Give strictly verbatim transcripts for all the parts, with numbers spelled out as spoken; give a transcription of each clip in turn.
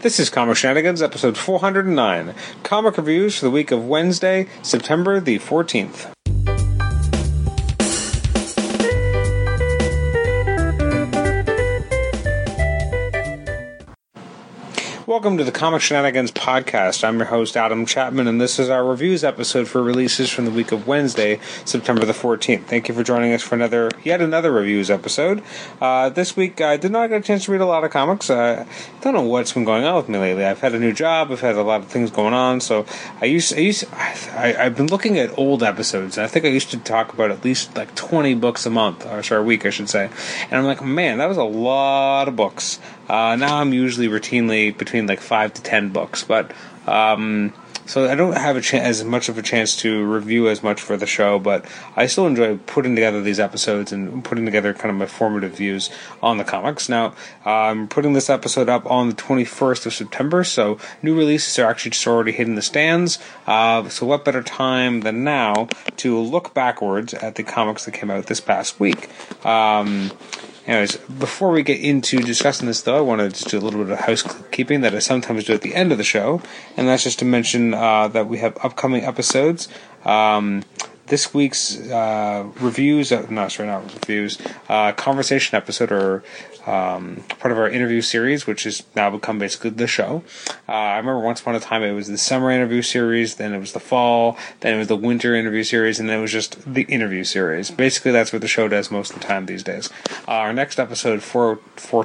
This is Comic Shenanigans, episode four hundred nine. Comic reviews for the week of Wednesday, September the fourteenth. Welcome to the Comic Shenanigans podcast. I'm your host, Adam Chapman, and this is our reviews episode for releases from the week of Wednesday, September the fourteenth. Thank you for joining us for another, yet another reviews episode. Uh, this week, I did not get a chance to read a lot of comics. I don't know what's been going on with me lately. I've had a new job. I've had a lot of things going on. So I used, I used, I, I, I've been looking at old episodes, and I think I used to talk about at least like twenty books a month, or sorry, a week, I should say. And I'm like, man, that was a lot of books. Uh, now I'm usually routinely between like five to ten books, but um, so I don't have a ch- as much of a chance to review as much for the show, but I still enjoy putting together these episodes and putting together kind of my formative views on the comics. Now, uh, I'm putting this episode up on the twenty-first of September, so new releases are actually just already hitting the stands, uh, so what better time than now to look backwards at the comics that came out this past week. Um... Anyways, before we get into discussing this, though, I want to just do a little bit of housekeeping that I sometimes do at the end of the show, and that's just to mention uh, that we have upcoming episodes. Um, this week's uh, reviews, uh, no, sorry, not reviews, uh, conversation episode, or um, part of our interview series, which has now become basically the show. Uh, I remember once upon a time it was the summer interview series, then it was the fall, then it was the winter interview series, and then it was just the interview series. Basically, that's what the show does most of the time these days. Uh, our next episode, four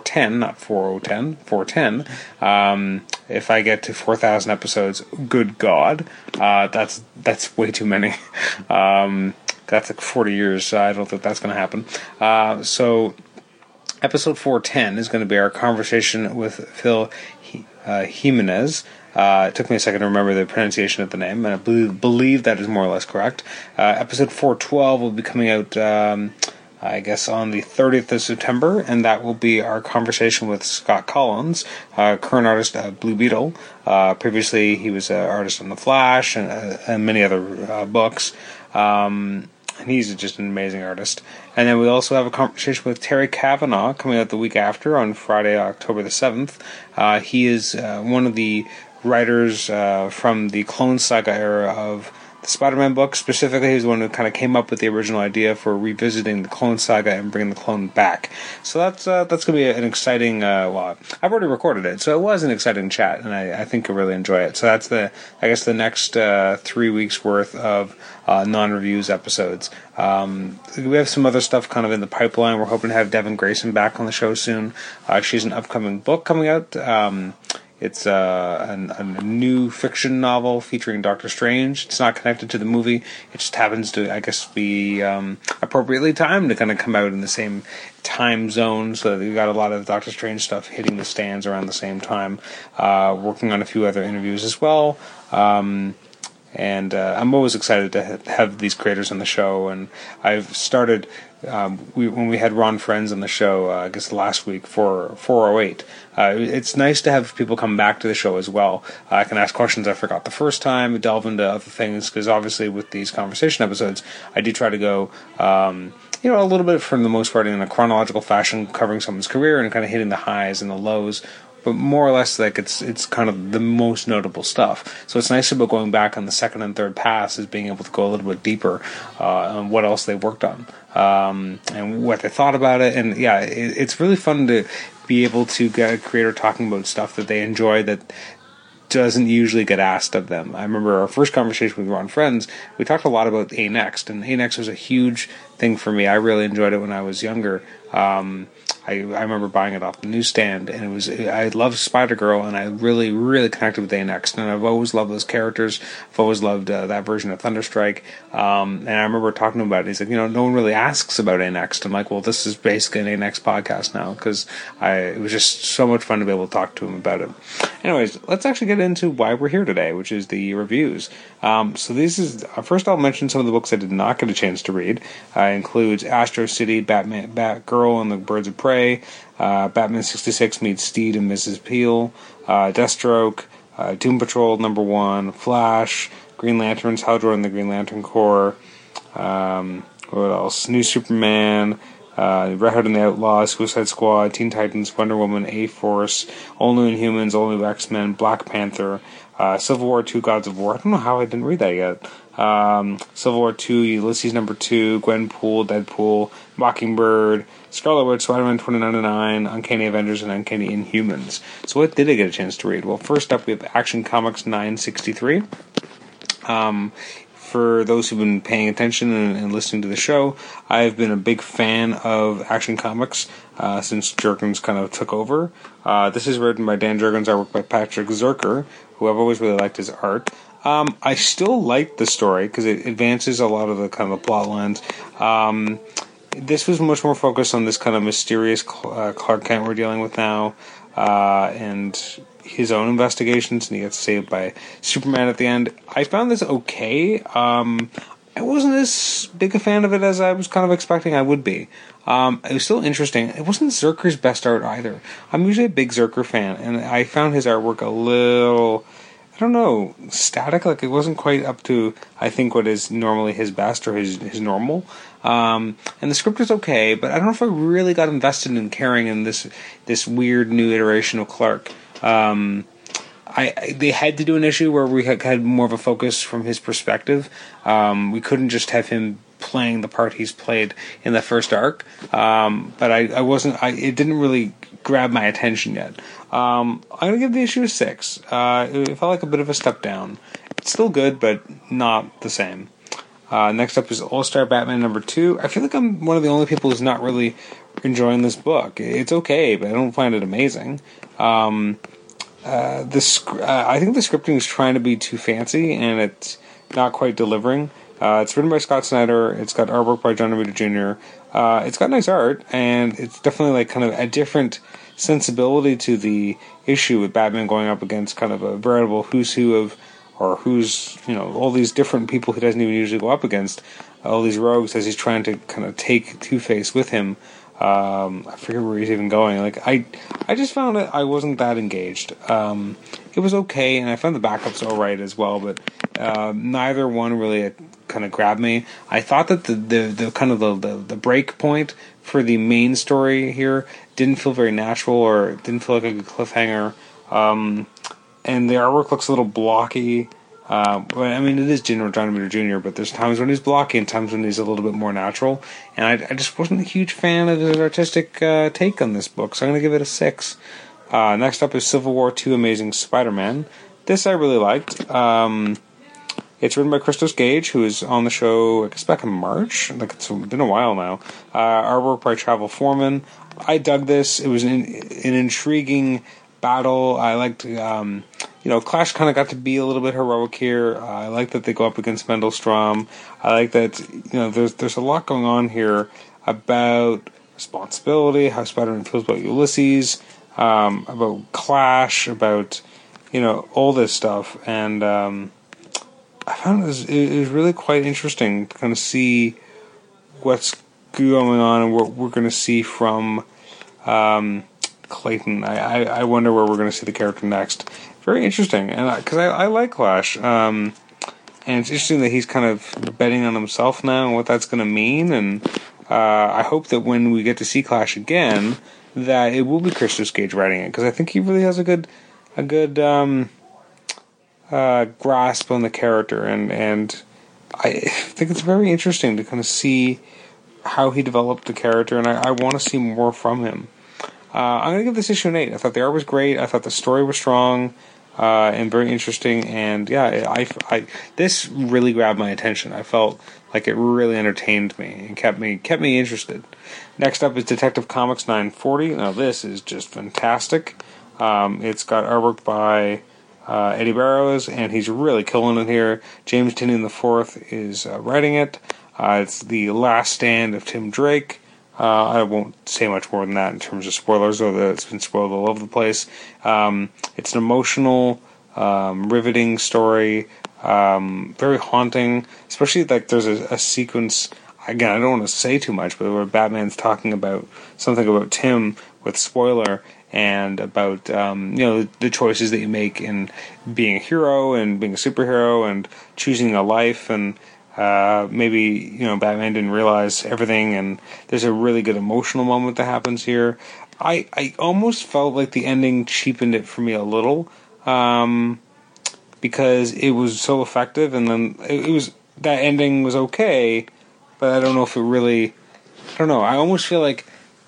ten, not four oh ten, four ten, um, if I get to four thousand episodes, good God, uh, that's that's way too many. Um, that's like forty years, so I don't think that's going to happen. Uh, so... Episode four ten is going to be our conversation with Phil uh, Jiménez. Uh, it took me a second to remember the pronunciation of the name, and I believe, believe that is more or less correct. Uh, episode four twelve will be coming out, um, I guess, on the thirtieth of September, and that will be our conversation with Scott Collins, uh, current artist of Blue Beetle. Uh, previously, he was an artist on The Flash and, uh, and many other uh, books. Um... And he's just an amazing artist. And then we also have a conversation with Terry Kavanaugh coming out the week after on Friday, October the seventh. Uh, he is uh, one of the writers uh, from the Clone Saga era of the Spider-Man book. Specifically, he was the one who kind of came up with the original idea for revisiting the Clone Saga and bringing the clone back. So that's uh, that's going to be an exciting... Uh, well, I've already recorded it, so it was an exciting chat, and I, I think you'll really enjoy it. So that's, the I guess, the next uh, three weeks' worth of uh, non-reviews episodes. Um, we have some other stuff kind of in the pipeline. We're hoping to have Devin Grayson back on the show soon. Uh, she's an upcoming book coming out. Um... It's uh, an, a new fiction novel featuring Doctor Strange. It's not connected to the movie. It just happens to, I guess, be um, appropriately timed to kind of come out in the same time zone. So we've got a lot of Doctor Strange stuff hitting the stands around the same time. Uh, working on a few other interviews as well. Um, and uh, I'm always excited to ha- have these creators on the show. And I've started... Um, we, when we had Ron Friends on the show, uh, I guess last week for four oh eight, uh, it's nice to have people come back to the show as well. Uh, I can ask questions I forgot the first time, delve into other things, because obviously with these conversation episodes, I do try to go, um, you know, a little bit for the most part in a chronological fashion, covering someone's career and kind of hitting the highs and the lows. But more or less, like it's it's kind of the most notable stuff. So it's nice about going back on the second and third pass is being able to go a little bit deeper uh, on what else they worked on um, and what they thought about it. And yeah, it, it's really fun to be able to get a creator talking about stuff that they enjoy that doesn't usually get asked of them. I remember our first conversation with Ron Friends, we talked a lot about A-Next, and A-Next was a huge thing for me. I really enjoyed it when I was younger. Um, I, I remember buying it off the newsstand, and it was I loved Spider-Girl, and I really, really connected with A-Next, and I've always loved those characters. I've always loved uh, that version of Thunderstrike, um, and I remember talking to him about it. He's like, you know, no one really asks about A-Next. I'm like, well, this is basically an A-Next podcast now, because it was just so much fun to be able to talk to him about it. Anyways, let's actually get into why we're here today, which is the reviews. Um, so this is, first I'll mention some of the books I did not get a chance to read. Uh, includes Astro City, Batman, Batgirl, and the Birds of Prey. Uh, Batman sixty-six meets Steed and Missus Peel, uh, Deathstroke, uh, Doom Patrol number one, Flash, Green Lanterns, How to Run the Green Lantern Corps, um, what else? New Superman, uh, Red Hood and the Outlaws, Suicide Squad, Teen Titans, Wonder Woman, A-Force, All New Inhumans, All New X-Men, Black Panther, uh, Civil War two, Gods of War. I don't know how I didn't read that yet. Um, Civil War two, Ulysses number two, Gwenpool, Deadpool, Mockingbird, Scarlet Witch, Spider-Man twenty ninety-nine, Uncanny Avengers, and Uncanny Inhumans. So what did I get a chance to read? Well, first up we have Action Comics nine sixty-three. Um, for those who've been paying attention and, and listening to the show, I've been a big fan of Action Comics uh, since Jurgens kind of took over. Uh, this is written by Dan Jurgens, artwork by Patrick Zerker, who I've always really liked his art. Um, I still like the story because it advances a lot of the kind of the plot lines. Um, this was much more focused on this kind of mysterious uh, Clark Kent we're dealing with now, uh, and his own investigations, and he gets saved by Superman at the end. I found this okay. Um, I wasn't as big a fan of it as I was kind of expecting I would be. Um, it was still interesting. It wasn't Zerker's best art either. I'm usually a big Zerker fan, and I found his artwork a little, I don't know, static. Like, it wasn't quite up to, I think, what is normally his best or his his normal. Um, and the script was okay, but I don't know if I really got invested in caring in this this weird new iteration of Clark. Um, I, I they had to do an issue where we had, had more of a focus from his perspective. Um, we couldn't just have him playing the part he's played in the first arc. Um, but I, I wasn't. I it didn't really grab my attention yet. Um, I'm gonna give the issue a six. Uh, it, it felt like a bit of a step down. It's still good, but not the same. Uh, next up is All-Star Batman number two. I feel like I'm one of the only people who's not really enjoying this book. It's okay, but I don't find it amazing. Um, uh, this, uh, I think the scripting is trying to be too fancy, and it's not quite delivering. Uh, it's written by Scott Snyder. It's got artwork by John Romita Junior Uh, it's got nice art, and it's definitely like kind of a different sensibility to the issue with Batman going up against kind of a veritable who's who of, or who's, you know, all these different people he doesn't even usually go up against, all these rogues, as he's trying to kind of take Two-Face with him. Um, I forget where he's even going. Like, I I just found it, I wasn't that engaged. Um, it was okay, and I found the backups alright as well, but uh, neither one really kind of grabbed me. I thought that the, the, the kind of the, the, the break point for the main story here didn't feel very natural, or didn't feel like a good cliffhanger. Um, and the artwork looks a little blocky. Uh, but, I mean, it is John Romita Junior, but there's times when he's blocky and times when he's a little bit more natural. And I, I just wasn't a huge fan of his artistic uh, take on this book, so I'm going to give it a six. Uh, next up is Civil War two Amazing Spider-Man. This I really liked. Um, it's written by Christos Gage, who is on the show, I guess, back in March. Like, it's been a while now. Uh, artwork by Travel Foreman. I dug this. It was an, an intriguing battle. I liked... Um, You know, Clash kind of got to be a little bit heroic here. Uh, I like that they go up against Mendelstrom. I like that, you know, there's there's a lot going on here about responsibility, how Spider-Man feels about Ulysses, um, about Clash, about, you know, all this stuff. And um, I found it was, it was really quite interesting to kind of see what's going on and what we're going to see from um, Clayton. I, I, I wonder where we're going to see the character next. Very interesting, and because I, I, I like Clash, um, and it's interesting that he's kind of betting on himself now and what that's going to mean, and uh, I hope that when we get to see Clash again, that it will be Christos Gage writing it, because I think he really has a good, a good um, uh, grasp on the character, and and I think it's very interesting to kind of see how he developed the character, and I, I want to see more from him. Uh, I'm going to give this issue an eight. I thought the art was great. I thought the story was strong uh, and very interesting. And, yeah, I, I, this really grabbed my attention. I felt like it really entertained me and kept me kept me interested. Next up is Detective Comics nine forty. Now, this is just fantastic. Um, it's got artwork by uh, Eddie Barrows, and he's really killing it here. James Tynion the fourth is uh, writing it. Uh, it's the last stand of Tim Drake. Uh, I won't say much more than that in terms of spoilers, although it's been spoiled all over the place. Um, it's an emotional, um, riveting story, um, very haunting, especially like there's a, a sequence, again, I don't want to say too much, but where Batman's talking about something about Tim with spoiler, and about, um, you know, the choices that you make in being a hero and being a superhero and choosing a life, and Uh, maybe, you know, Batman didn't realize everything, and there's a really good emotional moment that happens here. I, I almost felt like the ending cheapened it for me a little, um, because it was so effective, and then it, it was, that ending was okay, but I don't know if it really, I don't know, I almost feel like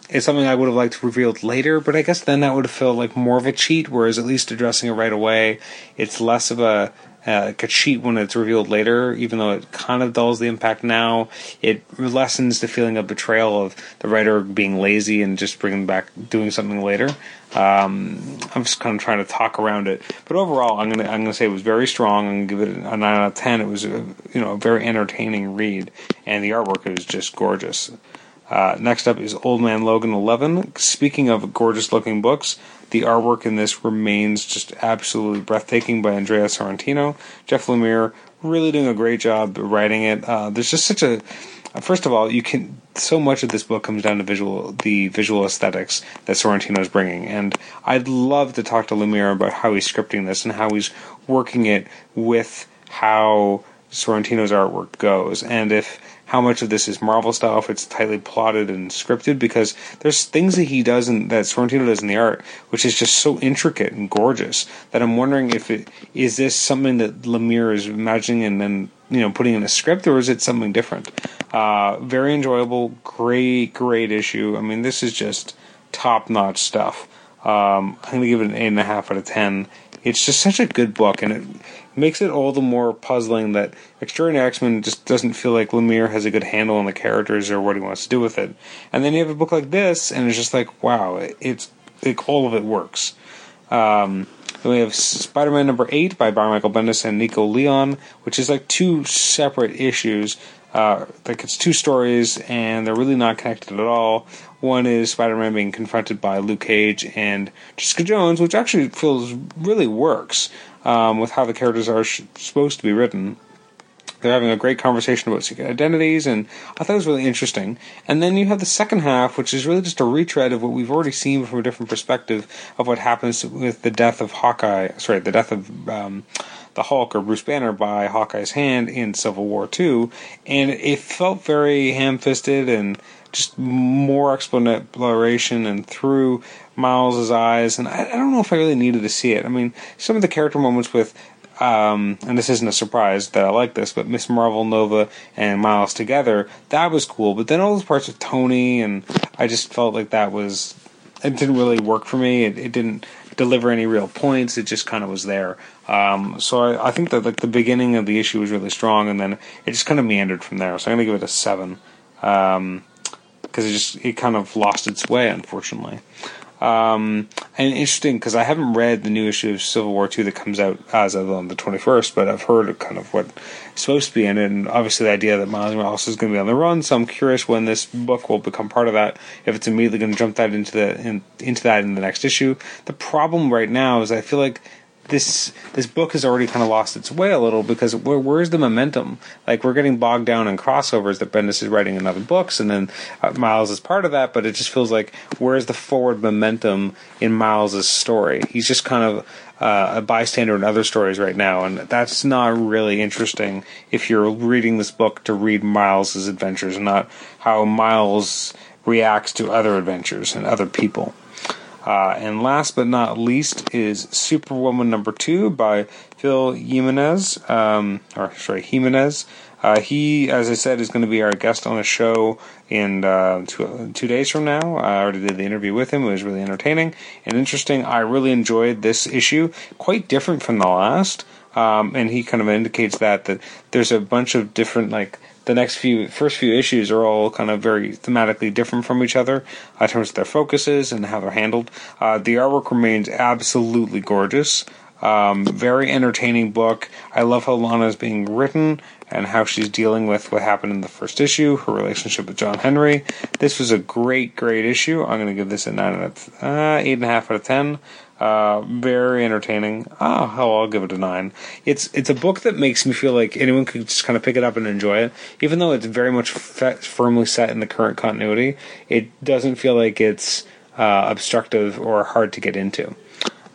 it's something I would have liked revealed later, but I guess then that would have felt like more of a cheat, whereas at least addressing it right away, it's less of a, Uh, it could cheat when it's revealed later, even though it kind of dulls the impact now. It lessens the feeling of betrayal of the writer being lazy and just bringing back, doing something later. Um, I'm just kind of trying to talk around it, but overall, I'm gonna I'm gonna say it was very strong. I'm gonna give it a nine out of ten. It was a, you know a very entertaining read, and the artwork is just gorgeous. Uh, next up is Old Man Logan eleven. Speaking of gorgeous looking books, the artwork in this remains just absolutely breathtaking by Andrea Sorrentino. Jeff Lemire really doing a great job writing it. Uh, there's just such a, first of all, you can, so much of this book comes down to visual, the visual aesthetics that Sorrentino is bringing. And I'd love to talk to Lemire about how he's scripting this and how he's working it with how Sorrentino's artwork goes. And if, how much of this is Marvel style, if it's tightly plotted and scripted, because there's things that he does in, that Sorrentino does in the art, which is just so intricate and gorgeous that I'm wondering if it is this something that Lemire is imagining and then you know putting in a script, or is it something different? Uh, very enjoyable, great, great issue. I mean, this is just top notch stuff. Um, I'm gonna give it an eight and a half out of ten. It's just such a good book, and it makes it all the more puzzling that Extraordinary X-Men just doesn't feel like Lemire has a good handle on the characters or what he wants to do with it. And then you have a book like this, and it's just like, wow, it's like all of it works. Um, then we have Spider-Man number eight by Michael Bendis and Nico Leon, which is like two separate issues. Uh, like it's two stories, and they're really not connected at all. One is Spider-Man being confronted by Luke Cage and Jessica Jones, which actually feels really works um, with how the characters are sh- supposed to be written. They're having a great conversation about secret identities, and I thought it was really interesting. And then you have the second half, which is really just a retread of what we've already seen from a different perspective of what happens with the death of Hawkeye. Sorry, the death of um, the Hulk, or Bruce Banner, by Hawkeye's hand in Civil War two. And it felt very ham-fisted and just more exploration and through Miles' eyes, and I, I don't know if I really needed to see it. I mean, some of the character moments with, um, and this isn't a surprise that I like this, but Miz Marvel, Nova, and Miles together, that was cool. But then all those parts with Tony, and I just felt like that was, it didn't really work for me. It, it didn't deliver any real points. It just kind of was there. Um, so I, I think that like the beginning of the issue was really strong, and then it just kind of meandered from there. So I'm going to give it a seven. Um... Because it just it kind of lost its way, unfortunately. Um, and interesting, because I haven't read the new issue of Civil War two that comes out as of on the twenty-first, but I've heard kind of what's supposed to be in it, and obviously the idea that Miles Morales is going to be on the run. So I'm curious when this book will become part of that. If it's immediately going to jump that into the in, into that in the next issue. The problem right now is I feel like this this book has already kind of lost its way a little, because where, where's the momentum? Like, we're getting bogged down in crossovers that Bendis is writing in other books, and then uh, Miles is part of that, but it just feels like, where's the forward momentum in Miles' story? He's just kind of uh, a bystander in other stories right now, and that's not really interesting if you're reading this book to read Miles' adventures, not how Miles reacts to other adventures and other people. Uh, and last but not least is Superwoman number two by Phil Jiménez, um, or sorry, Jiménez. Uh, he, as I said, is going to be our guest on the show in uh, two, two days from now. I already did the interview with him. It was really entertaining and interesting. I really enjoyed this issue. Quite different from the last. Um, and he kind of indicates that, that there's a bunch of different, like, the next few, first few issues are all kind of very thematically different from each other uh, in terms of their focuses and how they're handled. Uh, the artwork remains absolutely gorgeous. Um, very entertaining book. I love how Lana is being written and how she's dealing with what happened in the first issue, her relationship with John Henry. This was a great, great issue. I'm going to give this a nine out of uh, eight and a half out of ten. Uh, very entertaining. Oh, hell, I'll give it a nine. It's it's a book that makes me feel like anyone could just kind of pick it up and enjoy it, even though it's very much fe- firmly set in the current continuity. It doesn't feel like it's uh, obstructive or hard to get into.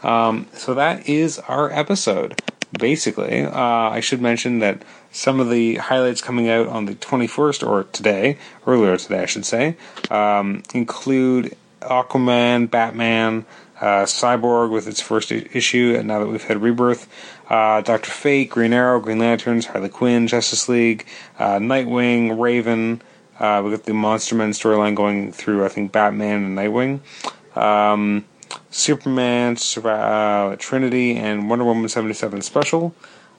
Um, so that is our episode. basically. Uh, I should mention that some of the highlights coming out on the twenty-first, or today, earlier today I should say, um, include Aquaman, Batman, uh, Cyborg with its first issue, and now that we've had Rebirth, uh, Doctor Fate, Green Arrow, Green Lanterns, Harley Quinn, Justice League, uh, Nightwing, Raven. Uh, we've got the Monster Men storyline going through, I think, Batman and Nightwing. Um, Superman, uh, Trinity, and Wonder Woman seventy-seven Special.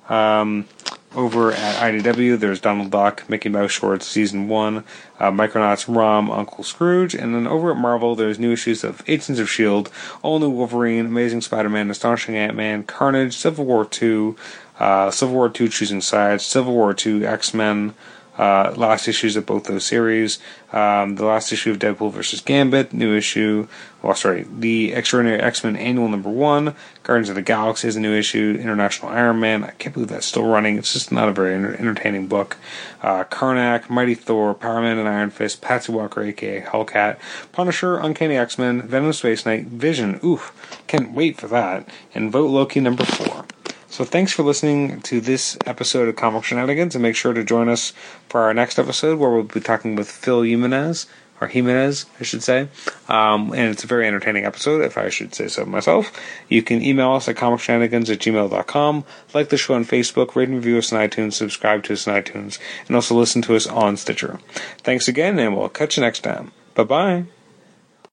Um, over at I D W, there's Donald Duck, Mickey Mouse Shorts, Season one, uh, Micronauts, Rom, Uncle Scrooge. And then over at Marvel, there's new issues of Agents of S H I E L D, All New Wolverine, Amazing Spider-Man, Astonishing Ant-Man, Carnage, Civil War two, uh, Civil War two Choosing Sides, Civil War two X-Men, Uh, last issues of both those series, um, the last issue of Deadpool versus Gambit, new issue, well, sorry, the Extraordinary X-Men Annual Number one, Guardians of the Galaxy is a new issue, International Iron Man, I can't believe that's still running, it's just not a very enter- entertaining book, uh, Karnak, Mighty Thor, Power Man and Iron Fist, Patsy Walker aka Hellcat, Punisher, Uncanny X-Men, Venom Space Knight, Vision, oof, can't wait for that, and Vote Loki Number four. So thanks for listening to this episode of Comic Shenanigans, and make sure to join us for our next episode where we'll be talking with Phil Jiménez, or Jiménez, I should say. Um, and it's a very entertaining episode, if I should say so myself. You can email us at comic shenanigans at gmail dot com, like the show on Facebook, rate and review us on iTunes, subscribe to us on iTunes, and also listen to us on Stitcher. Thanks again, and we'll catch you next time. Bye-bye.